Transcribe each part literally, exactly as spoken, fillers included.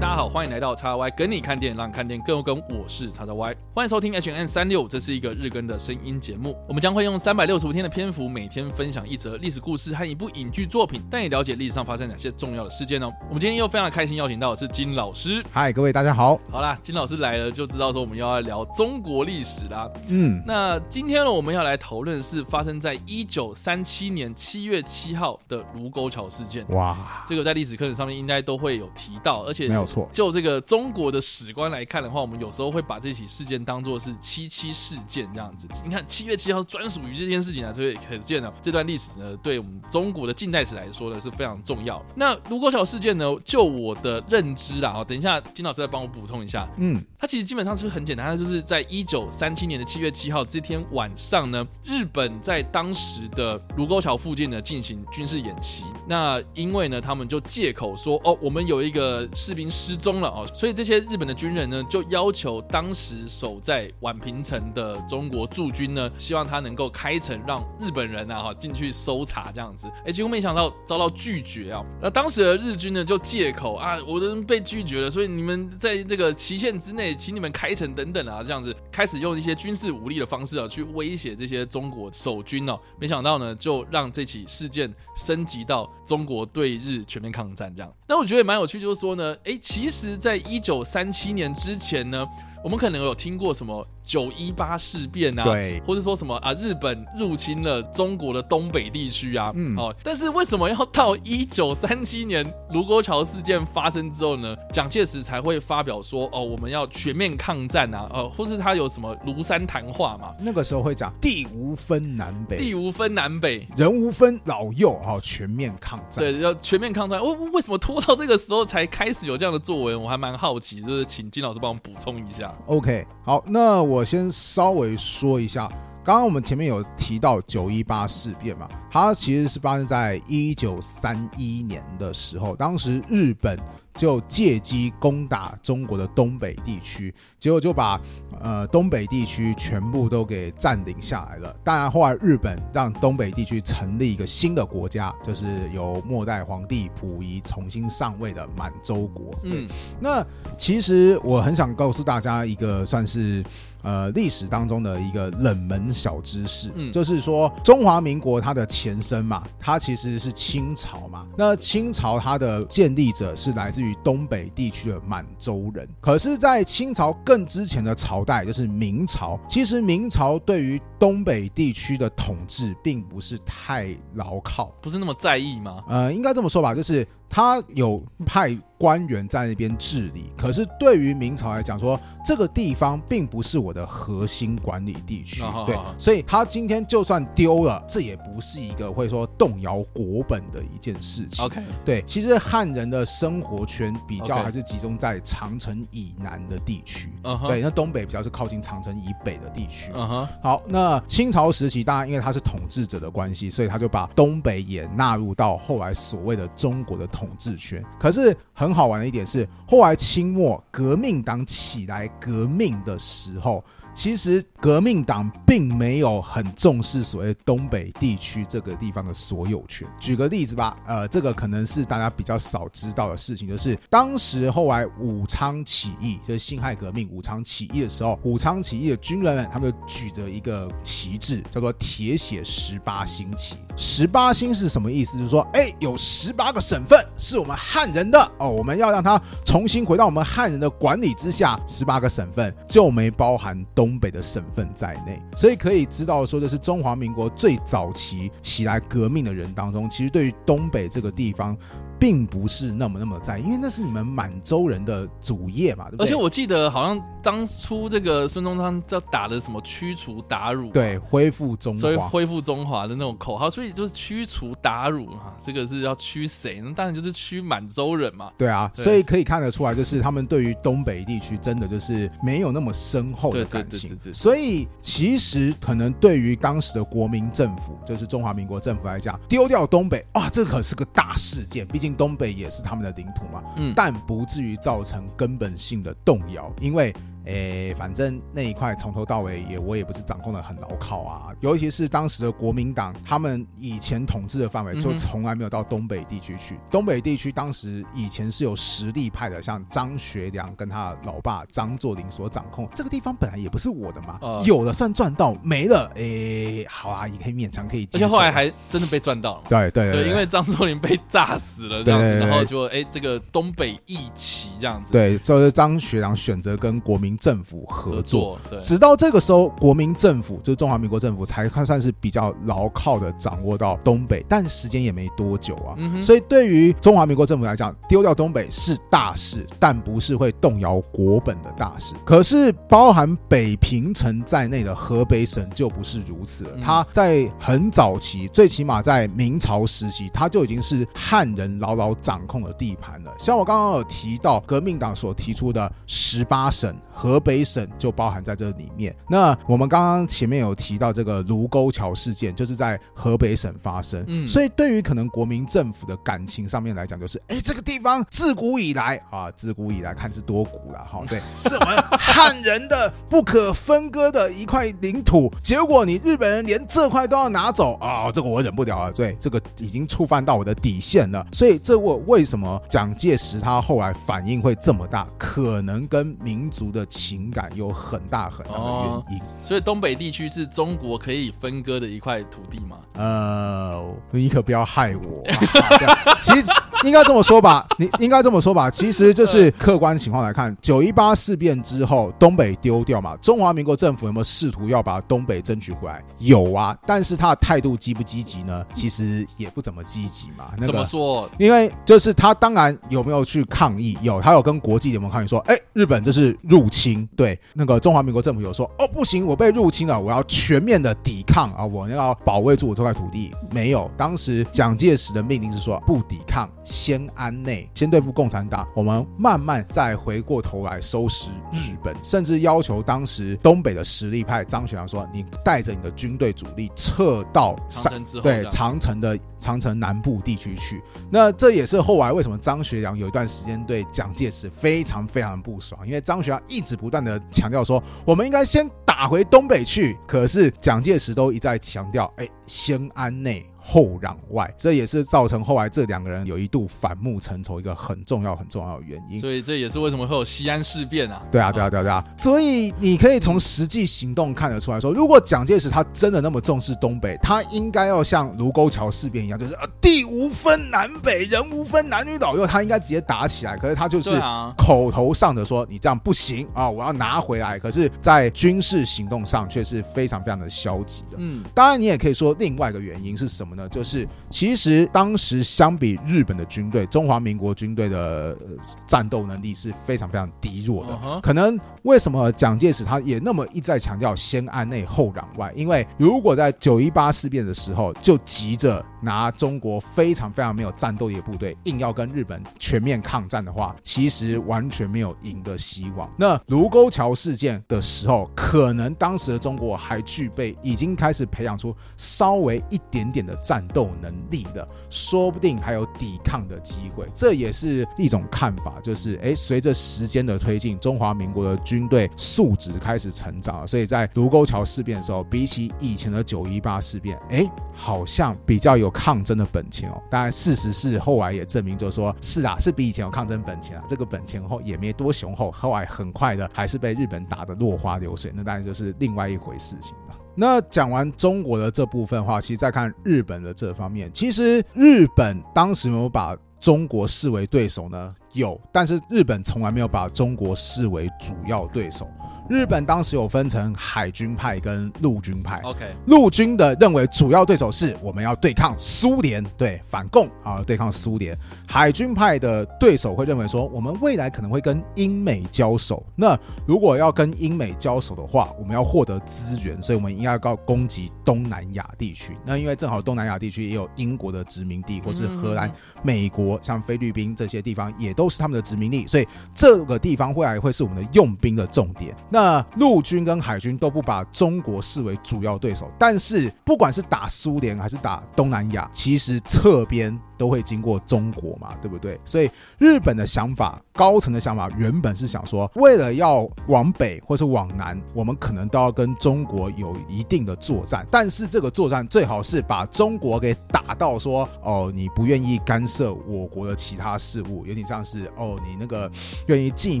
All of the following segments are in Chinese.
大家好，欢迎来到 X Y 跟你看店，让看店更跟我是 X Y， 欢迎收听 H and M 三六五，这是一个日更的声音节目，我们将会用三百六十五天的篇幅，每天分享一则历史故事和一部影剧作品，带你了解历史上发生哪些重要的事件哦。我们今天又非常开心邀请到的是金老师。嗨，各位大家好。好啦，金老师来了就知道说我们要来聊中国历史啦。嗯，那今天呢，我们要来讨论是发生在一九三七年七月七号的卢沟桥事件。哇，这个在历史课程上面应该都会有提到，而且没有错，就这个中国的史观来看的话，我们有时候会把这起事件当作是七七事件这样子。你看七月七号专属于这件事情啊，所以可见啊，这段历史呢，对我们中国的近代史来说呢是非常重要。那卢沟桥事件呢，就我的认知啦，等一下金老师再帮我补充一下。嗯，它其实基本上是很简单，它就是在一九三七年的七月七号这天晚上呢，日本在当时的卢沟桥附近呢进行军事演习。那因为呢，他们就借口说，哦，我们有一个士兵失踪了，哦，所以这些日本的军人呢就要求当时守在宛平城的中国驻军呢，希望他能够开城让日本人啊进去搜查这样子。哎，结果没想到遭到拒绝啊。那当时的日军呢就借口啊，我都被拒绝了，所以你们在这个期限之内，请你们开城等等啊，这样子开始用一些军事武力的方式啊去威胁这些中国守军哦。没想到呢，就让这起事件升级到中国对日全面抗战这样。那我觉得蛮有趣，就是说呢。欸、其实在一九三七年之前呢，我们可能有听过什么九一八事变啊，对，或者说什么啊，日本入侵了中国的东北地区啊，嗯，哦，但是为什么要到一九三七年卢沟桥事件发生之后呢，蒋介石才会发表说，哦，我们要全面抗战啊，哦，或是他有什么庐山谈话嘛？那个时候会讲地无分南北，地无分南北，人无分老幼，哦，全面抗战，对，要全面抗战。哦，为什么拖到这个时候才开始有这样的作文？我还蛮好奇，就是请金老师帮我们补充一下。OK， 好，那我。我先稍微说一下，刚刚我们前面有提到九一八事变嘛，它其实是发生在一九三一年的时候，当时日本就借机攻打中国的东北地区，结果就把、呃、东北地区全部都给占领下来了。当然后来日本让东北地区成立一个新的国家，就是由末代皇帝溥仪重新上位的满洲国。嗯，那其实我很想告诉大家一个算是呃，历史当中的一个冷门小知识，嗯，就是说中华民国它的前身嘛，它其实是清朝嘛。那清朝它的建立者是来自于东北地区的满洲人。可是在清朝更之前的朝代，就是明朝，其实明朝对于东北地区的统治并不是太牢靠，不是那么在意吗？呃，应该这么说吧，就是他有派官员在那边治理，可是对于明朝来讲说，这个地方并不是我的核心管理地区，哦，对，哦，所以他今天就算丢了，这也不是一个会说动摇国本的一件事情。 OK， 对，其实汉人的生活圈比较还是集中在长城以南的地区，哦，对，那东北比较是靠近长城以北的地区，哦，好，那清朝时期当然因为他是统治者的关系，所以他就把东北也纳入到后来所谓的中国的统治权。可是很好玩的一点是，后来清末革命党起来革命的时候，其实革命党并没有很重视所谓东北地区这个地方的所有权。举个例子吧，呃，这个可能是大家比较少知道的事情，就是当时后来武昌起义，就是辛亥革命武昌起义的时候，武昌起义的军人们他们就举着一个旗帜，叫做铁血十八星旗。十八星是什么意思？就是说，哎，有十八个省份是我们汉人的哦，我们要让它重新回到我们汉人的管理之下。十八个省份就没包含东。东北的省份在内，所以可以知道说，这是中华民国最早期起来革命的人当中，其实对于东北这个地方并不是那么那么在，因为那是你们满洲人的主业嘛，对不对？而且我记得好像当初这个孙中山叫打的什么驱除鞑虏，对，恢复中华，所以恢复中华的那种口号，所以就是驱除鞑虏嘛，这个是要驱谁呢？当然就是驱满洲人嘛。对啊，对，所以可以看得出来，就是他们对于东北地区真的就是没有那么深厚的感情。对对对对对，所以其实可能对于当时的国民政府，就是中华民国政府来讲，丢掉东北啊，这可是个大事件，毕竟东北也是他们的领土嘛，嗯，但不至于造成根本性的动摇，因为诶，反正那一块从头到尾也我也不是掌控的很牢靠啊。尤其是当时的国民党，他们以前统治的范围就从来没有到东北地区去。东北地区当时以前是有实力派的，像张学良跟他老爸张作霖所掌控。这个地方本来也不是我的嘛，呃、有了算赚到，没了诶，好啊，也可以勉强可以接受。而且后来还真的被赚到了。对对 对, 对, 对，因为张作霖被炸死了这样子，对对对对，然后就诶这个东北义旗这样子。对，就是张学良选择跟国民政府合作，直到这个时候国民政府就是中华民国政府才算是比较牢靠的掌握到东北，但时间也没多久啊、嗯、所以对于中华民国政府来讲，丢掉东北是大事，但不是会动摇国本的大事。可是包含北平城在内的河北省就不是如此了、嗯、它在很早期，最起码在明朝时期，它就已经是汉人牢牢掌控的地盘了。像我刚刚有提到革命党所提出的十八省，河北省就包含在这里面。那我们刚刚前面有提到这个卢沟桥事件，就是在河北省发生、嗯、所以对于可能国民政府的感情上面来讲，就是哎，这个地方自古以来啊，自古以来看是多古啦、哦、对，是我们汉人的不可分割的一块领土，结果你日本人连这块都要拿走啊、哦，这个我忍不了了，对，这个已经触犯到我的底线了。所以这我为什么蒋介石他后来反应会这么大，可能跟民族的情感有很大很大的原因、哦、所以东北地区是中国可以分割的一块土地吗？呃，你可不要害我、啊、其实应该这么说吧，你应该这么说吧，其实就是客观情况来看，九一八事变之后东北丢掉嘛，中华民国政府有没有试图要把东北争取回来？有啊，但是他的态度积不积极呢？其实也不怎么积极嘛、那个、怎么说？因为就是他当然有没有去抗议，有，他有跟国际联盟抗议说，哎，日本这是入侵，对，那个中华民国政府有说，哦，不行，我被入侵了，我要全面的抵抗啊，我要保卫住我这块土地。没有，当时蒋介石的命令是说，不抵抗，先安内，先对付共产党，我们慢慢再回过头来收拾日本，甚至要求当时东北的实力派张学良说，你带着你的军队主力撤到长城之后，对，长城的长城南部地区去。那这也是后来为什么张学良有一段时间对蒋介石非常非常不爽，因为张学良一直不断的强调说，我们应该先打回东北去，可是蒋介石都一再强调，哎，先安内后攘外，这也是造成后来这两个人有一度反目成仇一个很重要很重要的原因。所以这也是为什么会有西安事变啊。对啊对啊对啊对啊。所以你可以从实际行动看得出来说，如果蒋介石他真的那么重视东北，他应该要像卢沟桥事变一样，就是、呃、地无分南北，人无分男女老幼，他应该直接打起来。可是他就是口头上的说你这样不行啊，我要拿回来，可是在军事行动上却是非常非常的消极的。嗯，当然你也可以说另外一个原因是什么呢？就是其实当时相比日本的军队，中华民国军队的、呃、战斗能力是非常非常低弱的、uh-huh. 可能为什么蒋介石他也那么一再强调先安内后攘外，因为如果在九一八事变的时候就急着拿中国非常非常没有战斗力的部队硬要跟日本全面抗战的话，其实完全没有赢的希望。那卢沟桥事件的时候，可能当时的中国还具备已经开始培养出稍微一点点的战斗能力的，说不定还有抵抗的机会。这也是一种看法，就是哎，随着时间的推进，中华民国的军队素质开始成长，所以在卢沟桥事变的时候，比起以前的九一八事变，哎，好像比较有抗争的本钱哦。当然事实是后来也证明，就是说是啊，是比以前有抗争本钱啊，这个本钱后也没多雄厚，后来很快的还是被日本打得落花流水，那当然就是另外一回事情了。那讲完中国的这部分的话，其实再看日本的这方面，其实日本当时有没有把中国视为对手呢？有，但是日本从来没有把中国视为主要对手。日本当时有分成海军派跟陆军派。Okay. 陆军的认为主要对手是我们要对抗苏联，对，反共啊，对抗苏联。海军派的对手会认为说，我们未来可能会跟英美交手。那如果要跟英美交手的话，我们要获得资源，所以我们应该要攻击东南亚地区。那因为正好东南亚地区也有英国的殖民地，或是荷兰、美国、像菲律宾这些地方也都是他们的殖民地，所以这个地方未来会是我们的用兵的重点。那陆军跟海军都不把中国视为主要对手，但是不管是打苏联还是打东南亚，其实侧边都会经过中国嘛，对不对？所以日本的想法，高层的想法原本是想说，为了要往北或是往南，我们可能都要跟中国有一定的作战，但是这个作战最好是把中国给打到说，哦，你不愿意干涉我国的其他事务，有点像是哦，你那个愿意进一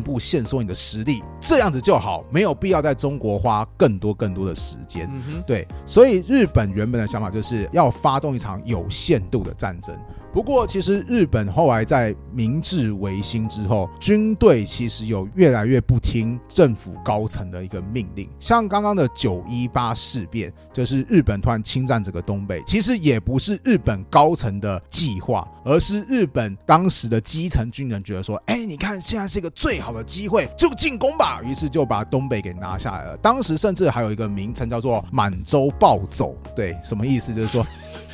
步限缩你的实力，这样子就好，没有必要在中国花更多更多的时间、嗯、对。所以日本原本的想法就是要发动一场有限度的战争。不过其实日本后来在明治维新之后，军队其实有越来越不听政府高层的一个命令，像刚刚的九一八事变，就是日本突然侵占整个东北，其实也不是日本高层的计划，而是日本当时的基层军人觉得说，哎，你看现在是一个最好的机会，就进攻吧，于是就把东北给拿下来了。当时甚至还有一个名称叫做满洲暴走。对，什么意思？就是说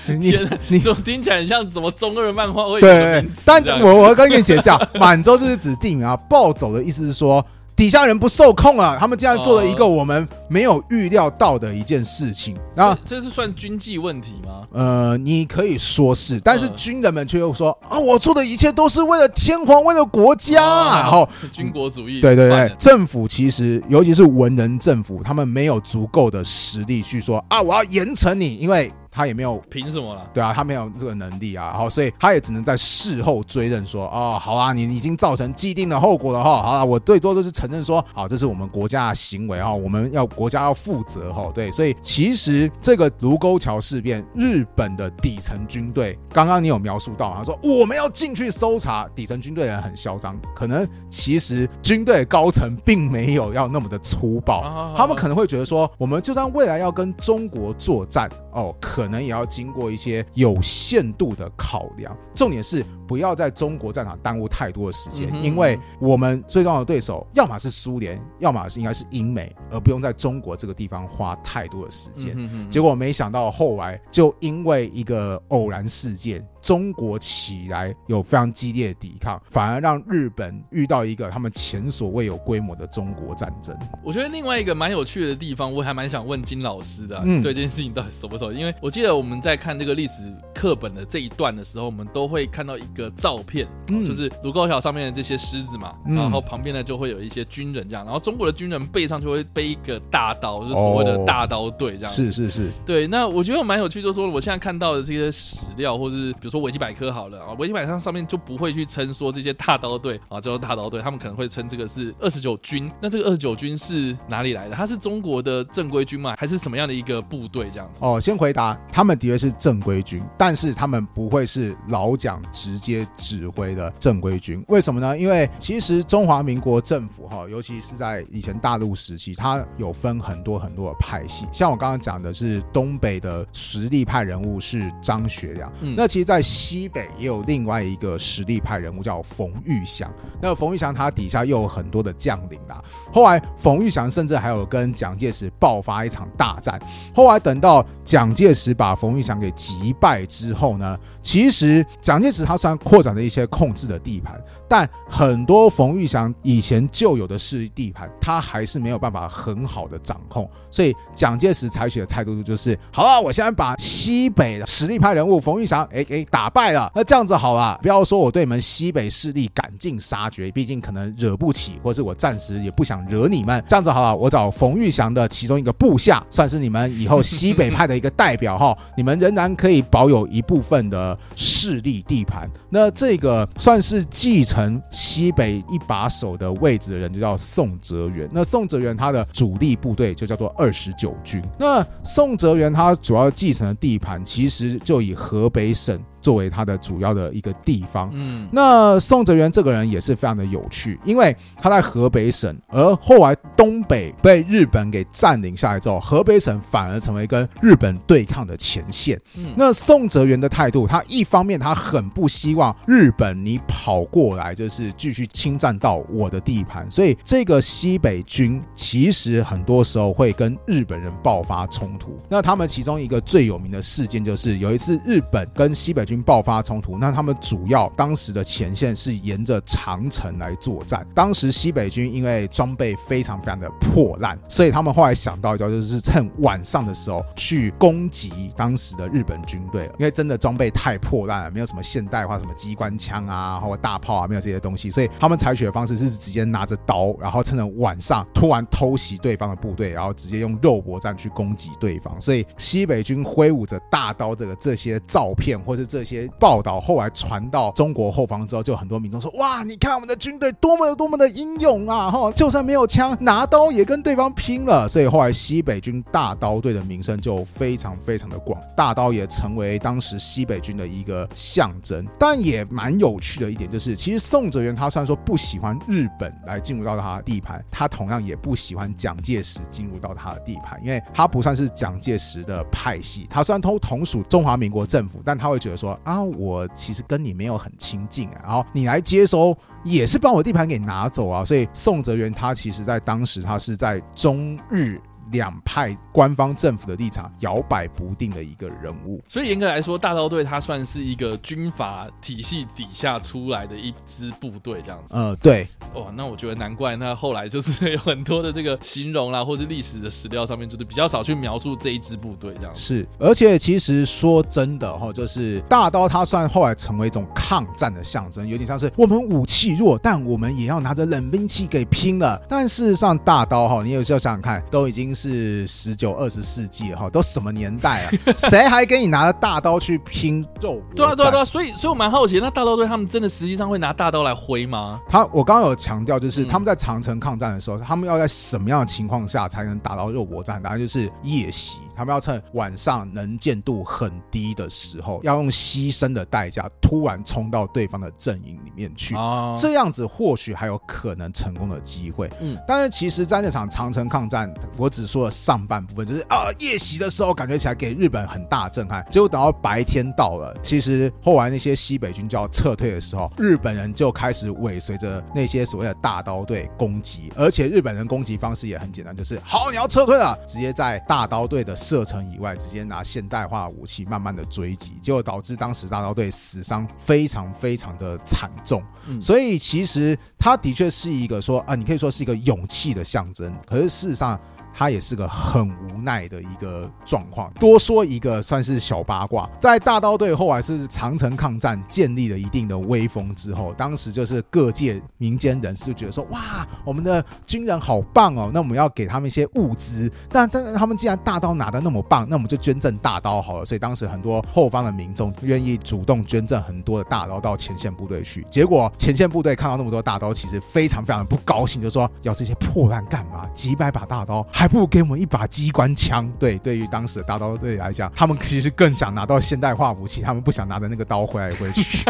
你你怎么听起来很像什么中二漫画？对，但我我跟你解释啊，满洲就是指地名啊，暴走的意思是说底下人不受控了，他们竟然做了一个我们没有预料到的一件事情。然后这是算军纪问题吗？呃，你可以说是，但是军人们却又说、呃、啊，我做的一切都是为了天皇，为了国家，哦、然后军国主义。对对对，政府其实尤其是文人政府，他们没有足够的实力去说啊，我要严惩你，因为。他也没有凭什么了，对啊，他没有这个能力啊，然后所以他也只能在事后追认说，哦，好啊，你已经造成既定的后果了哈，好啊，我最多就是承认说，好，这是我们国家的行为哈，我们要国家要负责哈，对，所以其实这个卢沟桥事变，日本的底层军队，刚刚你有描述到，他说我们要进去搜查，底层军队人很嚣张，可能其实军队高层并没有要那么的粗暴，啊、好好他们可能会觉得说，我们就算未来要跟中国作战哦，可。可能也要经过一些有限度的考量，重点是不要在中国战场耽误太多的时间、嗯、因为我们最重要的对手要么是苏联，要么是应该是英美，而不用在中国这个地方花太多的时间、嗯、哼哼结果没想到后来就因为一个偶然事件，中国起来有非常激烈的抵抗，反而让日本遇到一个他们前所未有规模的中国战争。我觉得另外一个蛮有趣的地方，我还蛮想问金老师的、啊嗯、对这件事情到底熟不熟，因为我记得我们在看这个历史课本的这一段的时候，我们都会看到一个照片、嗯哦、就是卢沟桥上面的这些狮子嘛、嗯、然后旁边呢就会有一些军人这样，然后中国的军人背上就会背一个大刀，就是所谓的大刀队这样、哦、是是是，对。那我觉得蛮有趣，就是说我现在看到的这些史料，或是比如说说维基百科好了啊，维基百科上面就不会去称说这些大刀队啊叫做大刀队，他们可能会称这个是二十九军。那这个二十九军是哪里来的？它是中国的正规军吗？还是什么样的一个部队这样子？哦，先回答，他们的确是正规军，但是他们不会是老蒋直接指挥的正规军。为什么呢？因为其实中华民国政府哈，尤其是在以前大陆时期，它有分很多很多的派系。像我刚刚讲的是东北的实力派人物是张学良，嗯、那其实在西北也有另外一个实力派人物叫冯玉祥，那冯玉祥他底下又有很多的将领啦。后来冯玉祥甚至还有跟蒋介石爆发一场大战，后来等到蒋介石把冯玉祥给击败之后呢，其实蒋介石他虽然扩展了一些控制的地盘，但很多冯玉祥以前旧有的势力地盘他还是没有办法很好的掌控，所以蒋介石采取的态度就是好了，我现在把西北的实力派人物冯玉祥哎哎打败了，那这样子好了，不要说我对你们西北势力赶尽杀绝，毕竟可能惹不起，或是我暂时也不想惹你们，这样子好了，我找冯玉祥的其中一个部下，算是你们以后西北派的一个代表哈，你们仍然可以保有一部分的势力地盘。那这个算是继承西北一把手的位置的人就叫宋哲元，那宋哲元他的主力部队就叫做二十九军。那宋哲元他主要继承的地盘其实就以河北省作为他的主要的一个地方、嗯、那宋哲元这个人也是非常的有趣，因为他在河北省，而后来东北被日本给占领下来之后，河北省反而成为跟日本对抗的前线、嗯、那宋哲元的态度，他一方面他很不希望日本你跑过来就是继续侵占到我的地盘，所以这个西北军其实很多时候会跟日本人爆发冲突。那他们其中一个最有名的事件就是有一次日本跟西北军军爆发冲突，那他们主要当时的前线是沿着长城来作战。当时西北军因为装备非常非常的破烂，所以他们后来想到一招，就是趁晚上的时候去攻击当时的日本军队，因为真的装备太破烂了，没有什么现代化，什么机关枪啊或大炮啊，没有这些东西，所以他们采取的方式是直接拿着刀，然后趁着晚上突然偷袭对方的部队，然后直接用肉搏战去攻击对方。所以西北军挥舞着大刀的这些照片或是这些报道后来传到中国后方之后，就很多民众说，哇，你看我们的军队多么多么的英勇啊、哦、就算没有枪，拿刀也跟对方拼了。所以后来西北军大刀队的名声就非常非常的广，大刀也成为当时西北军的一个象征。但也蛮有趣的一点就是，其实宋哲元他虽然说不喜欢日本来进入到他的地盘，他同样也不喜欢蒋介石进入到他的地盘，因为他不算是蒋介石的派系，他虽然都同属中华民国政府，但他会觉得说，啊，我其实跟你没有很亲近、啊、然后你来接收也是把我地盘给拿走啊。所以宋哲元他其实在当时他是在中日两派官方政府的立场摇摆不定的一个人物。所以严格来说，大刀队它算是一个军阀体系底下出来的一支部队这样子。呃，对，哇，那我觉得难怪那后来就是有很多的这个形容啦，或是历史的史料上面就是比较少去描述这一支部队这样子。是，而且其实说真的、哦、就是大刀它算后来成为一种抗战的象征，有点像是我们武器弱，但我们也要拿着冷兵器给拼了。但事实上大刀、哦、你有时候想想看，都已经是十九二十世纪了，都什么年代啊？谁还给你拿着大刀去拼肉搏战？对啊，对啊，对啊，所以，所以我蛮好奇，那大刀队他们真的实际上会拿大刀来挥吗？他，我刚刚有强调，就是、嗯、他们在长城抗战的时候，他们要在什么样的情况下才能打到肉搏战？答案就是夜袭，他们要趁晚上能见度很低的时候，要用牺牲的代价突然冲到对方的阵营里面去，哦、这样子或许还有可能成功的机会。嗯，但是其实在那场长城抗战，我只说了上半部分，就是啊夜袭的时候感觉起来给日本很大震撼，结果等到白天到了，其实后来那些西北军就要撤退的时候，日本人就开始尾随着那些所谓的大刀队攻击。而且日本人攻击方式也很简单，就是好你要撤退了，直接在大刀队的射程以外直接拿现代化武器慢慢的追击，结果导致当时大刀队死伤非常非常的惨重、嗯、所以其实他的确是一个说啊，你可以说是一个勇气的象征，可是事实上他也是个很无奈的一个状况。多说一个算是小八卦，在大刀队后来是长城抗战建立了一定的威风之后，当时就是各界民间人士就觉得说，哇，我们的军人好棒哦，那我们要给他们一些物资，但但他们既然大刀拿得那么棒，那我们就捐赠大刀好了。所以当时很多后方的民众愿意主动捐赠很多的大刀到前线部队去，结果前线部队看到那么多大刀，其实非常非常不高兴，就说要这些破烂干嘛，几百把大刀还不如给我们一把机关枪。对，对于当时的大刀队来讲，他们其实更想拿到现代化武器，他们不想拿着那个刀挥来挥去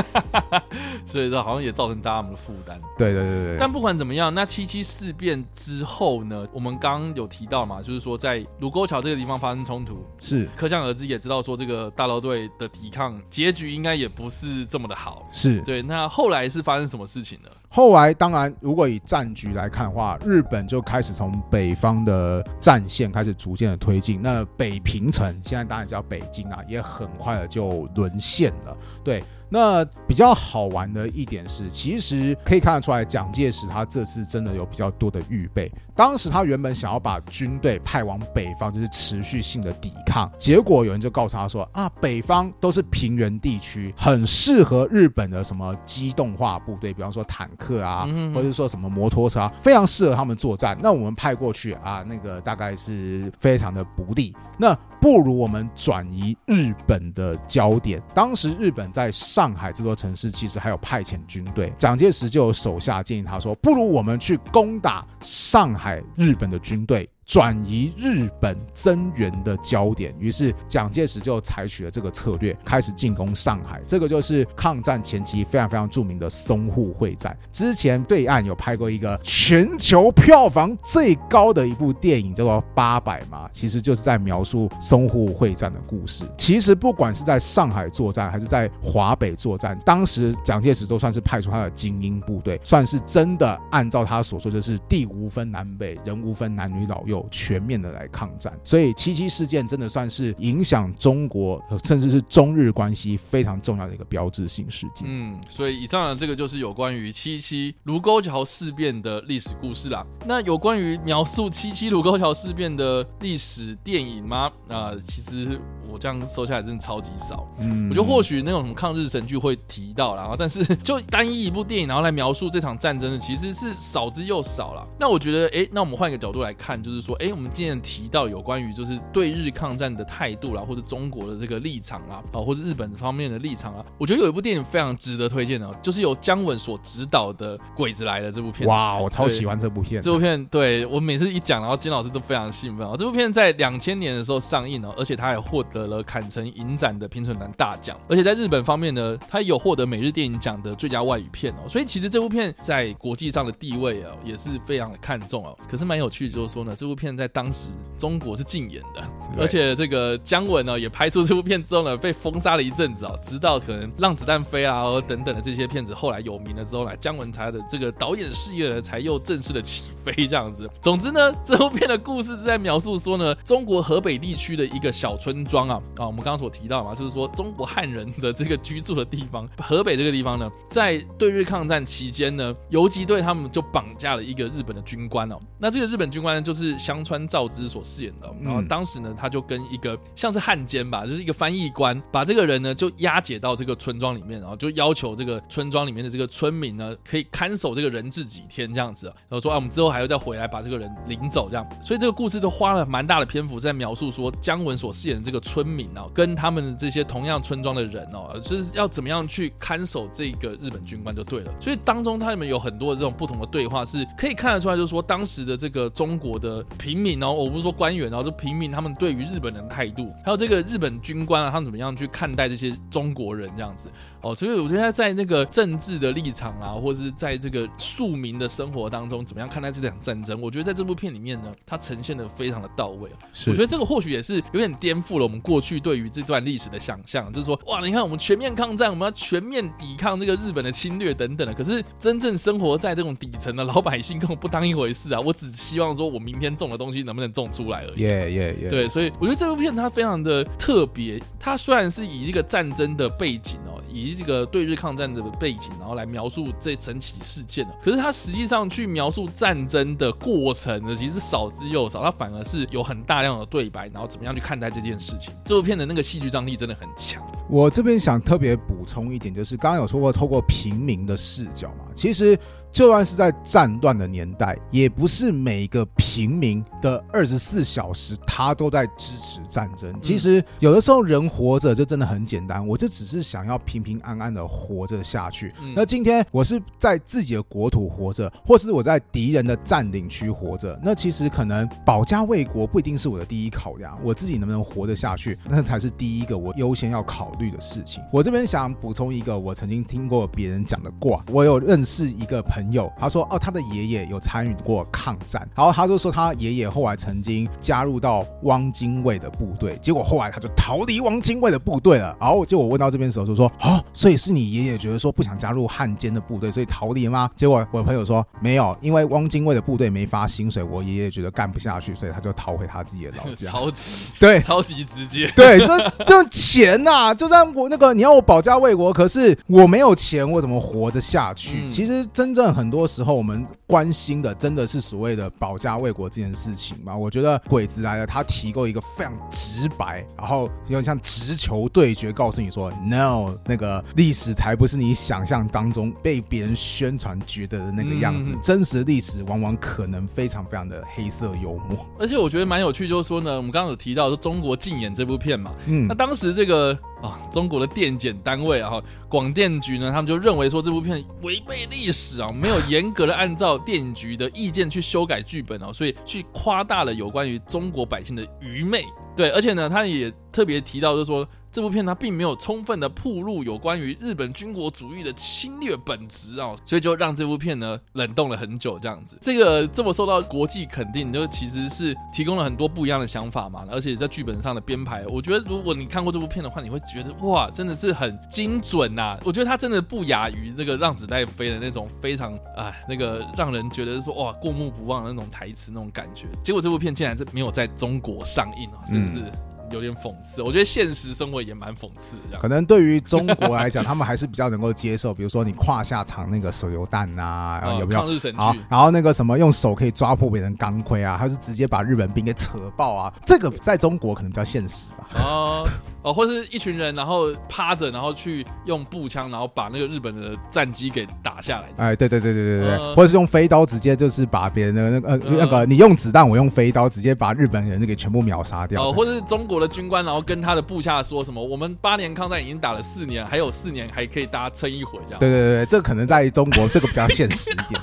所以好像也造成大家们的负担。对对对对。但不管怎么样，那七七事变之后呢，我们刚刚有提到嘛，就是说在卢沟桥这个地方发生冲突，是可想而知，也知道说这个大刀队的抵抗结局应该也不是这么的好。是，对。那后来是发生什么事情呢？后来当然如果以战局来看的话，日本就开始从北方的战线开始逐渐的推进，那北平城现在当然叫北京啦、啊、也很快的就沦陷了。对，那比较好玩的一点是，其实可以看得出来蒋介石他这次真的有比较多的预备。当时他原本想要把军队派往北方，就是持续性的抵抗，结果有人就告诉他说，啊，北方都是平原地区，很适合日本的什么机动化部队，比方说坦克啊，或者说什么摩托车啊，非常适合他们作战，那我们派过去啊，那个大概是非常的不利，那不如我们转移日本的焦点。当时日本在上海这座城市其实还有派遣军队，蒋介石就有手下建议他说，不如我们去攻打上海日本的军队，转移日本增援的焦点。于是蒋介石就采取了这个策略，开始进攻上海。这个就是抗战前期非常非常著名的淞沪会战。之前对岸有拍过一个全球票房最高的一部电影叫做《八百》嘛，其实就是在描述淞沪会战的故事。其实不管是在上海作战还是在华北作战，当时蒋介石都算是派出他的精英部队，算是真的按照他所说，就是地无分南北，人无分男女老幼，有全面的来抗战。所以七七事件真的算是影响中国甚至是中日关系非常重要的一个标志性事件。嗯，所以以上的这个就是有关于七七卢沟桥事变的历史故事啦。那有关于描述七七卢沟桥事变的历史电影吗？呃、其实我这样搜下来真的超级少。嗯，我觉得或许那种什么抗日神剧会提到啦，但是就单一一部电影然后来描述这场战争的其实是少之又少啦。那我觉得诶，那我们换一个角度来看，就是说诶，我们今天提到有关于就是对日抗战的态度啦，或者中国的这个立场啦，啊，或者日本方面的立场啦，我觉得有一部电影非常值得推荐的，就是由姜文所执导的《鬼子来了》这部片。哇，我超喜欢这部片。这部片对我每次一讲然后金老师都非常兴奋。这部片在两千年的时候上映，而且他还获得了坎城影展的评审团大奖，而且在日本方面呢，他有获得每日电影奖的最佳外语片哦。所以其实这部片在国际上的地位哦也是非常的看重哦。可是蛮有趣的就是说呢，这部片在当时中国是禁演的，而且这个姜文哦也拍出这部片之后呢，被封杀了一阵子哦，直到可能《让子弹飞》啊等等的这些片子后来有名了之后呢，姜文他的这个导演事业呢才又正式的起飞这样子。总之呢，这部片的故事是在描述说呢，中国河北地区的一个小村庄啊啊，我们刚刚所提到嘛，就是说中国汉人的这个居住的地方，河北这个地方呢，在对日抗战期间呢，游击队他们就绑架了一个日本的军官哦。那这个日本军官呢，就是香川照之所饰演的，哦，然后当时呢，他就跟一个像是汉奸吧，就是一个翻译官，把这个人呢就押解到这个村庄里面，然后就要求这个村庄里面的这个村民呢，可以看守这个人质几天这样子，然后说啊，我们之后还要再回来把这个人领走这样。所以这个故事都花了蛮大的篇幅在描述说姜文所饰演的这个村民哦，跟他们这些同样村庄的人哦，就是要怎么样去看守这个日本军官就对了。所以当中他们有很多的这种不同的对话，是可以看得出来，就是说当时的这个中国的平民哦，我不是说官员哦，就平民他们对于日本人的态度，还有这个日本军官啊，他们怎么样去看待这些中国人这样子哦。所以我觉得他在那个政治的立场啊，或者是在这个庶民的生活当中，怎么样看待这场战争，我觉得在这部片里面呢，它呈现的非常的到位。我觉得这个或许也是有点颠覆了我们过去对于这段历史的想象，就是说哇，你看我们全面抗战，我们要全面抵抗这个日本的侵略等等的。可是真正生活在这种底层的老百姓根本不当一回事啊！我只希望说我明天种的东西能不能种出来而已。Yeah, yeah, yeah. 对，所以我觉得这部片它非常的特别。它虽然是以这个战争的背景哦，以这个对日抗战的背景，然后来描述这整起事件哦，可是它实际上去描述战争的过程呢，其实少之又少。它反而是有很大量的对白，然后怎么样去看待这件事情。这部片的那个戏剧张力真的很强。我这边想特别补充一点，就是刚刚有说过透过平民的视角嘛，其实就算是在战乱的年代，也不是每个平民的二十四小时他都在支持战争。其实有的时候人活着就真的很简单，我就只是想要平平安安的活着下去。那今天我是在自己的国土活着，或是我在敌人的占领区活着，那其实可能保家卫国不一定是我的第一考量，我自己能不能活着下去，那才是第一个我优先要考虑的事情。我这边想补充一个我曾经听过别人讲的卦，我有认识一个朋友，他说哦，他的爷爷有参与过抗战，然后他就说他爷爷后来曾经加入到汪精卫的部队，结果后来他就逃离汪精卫的部队了。然后结果我问到这边的时候就说哦，所以是你爷爷觉得说不想加入汉奸的部队所以逃离吗？结果我的朋友说没有，因为汪精卫的部队没发薪水，我爷爷觉得干不下去，所以他就逃回他自己的老家。超级对，超级直接。对，就就钱啊，就算我那个你要我保家卫国，可是我没有钱我怎么活得下去，嗯，其实真正很多时候我们关心的真的是所谓的保家卫国这件事情嘛。我觉得鬼子来了他提供一个非常直白，然后有点像直球对决，告诉你说 No， 那个历史才不是你想象当中被别人宣传觉得的那个样子，嗯，真实历史往往可能非常非常的黑色幽默。而且我觉得蛮有趣就是说呢，我们刚刚有提到说中国禁演这部片嘛，嗯，那当时这个啊，中国的电检单位啊，广电局呢，他们就认为说这部片违背历史啊，没有严格的按照电影局的意见去修改剧本啊，所以去夸大了有关于中国百姓的愚昧。对，而且呢，他也特别提到就是说。这部片它并没有充分的曝露有关于日本军国主义的侵略本质啊、哦，所以就让这部片呢冷冻了很久这样子。这个这么受到国际肯定，就其实是提供了很多不一样的想法嘛，而且在剧本上的编排，我觉得如果你看过这部片的话，你会觉得哇，真的是很精准啊。我觉得它真的不亚于这个让子弹飞的那种非常啊那个让人觉得说哇过目不忘的那种台词那种感觉。结果这部片竟然是没有在中国上映啊，真的是。嗯有点讽刺，我觉得现实生活也蛮讽刺的。可能对于中国来讲，他们还是比较能够接受，比如说你胯下藏那个手榴弹啊，然后有没有、哦、抗日神剧好，然后那个什么用手可以抓破别人钢盔啊，还是直接把日本兵给扯爆啊，这个在中国可能比较现实吧。哦哦，或是一群人然后趴着，然后去用步枪，然后把那个日本的战机给打下来。哎，对对对对对对，呃、或者是用飞刀直接就是把别人的那个、呃、那个你用子弹，我用飞刀直接把日本人给全部秒杀掉。哦、呃，或者是中国的军官，然后跟他的部下说什么：“我们八年抗战已经打了四年，还有四年还可以大家撑一回。”这样。对对对，这可能在中国这个比较现实一点。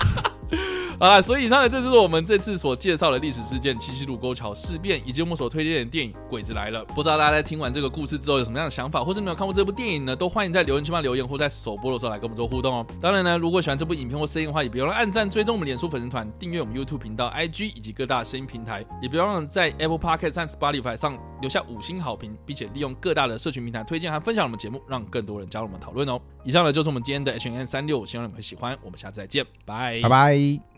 好啦，所以以上的这就是我们这次所介绍的历史事件——七七卢沟桥事变，以及我们所推荐的电影《鬼子来了》。不知道大家在听完这个故事之后有什么样的想法，或是没有看过这部电影呢？都欢迎在留言区帮留言，或在首播的时候来跟我们做互动哦。当然呢，如果喜欢这部影片或声音的话，也别忘了按赞、追踪我们脸书粉丝团、订阅我们 YouTube 频道、I G 以及各大声音平台，也别忘了在 Apple Podcast 和 Spotify 上留下五星好评，并且利用各大的社群平台推荐和分享我们节目，让更多人加入我们讨论哦。以上呢就是我们今天的 H and M 三六五，希望你们会喜欢。我们下次再见，拜拜拜。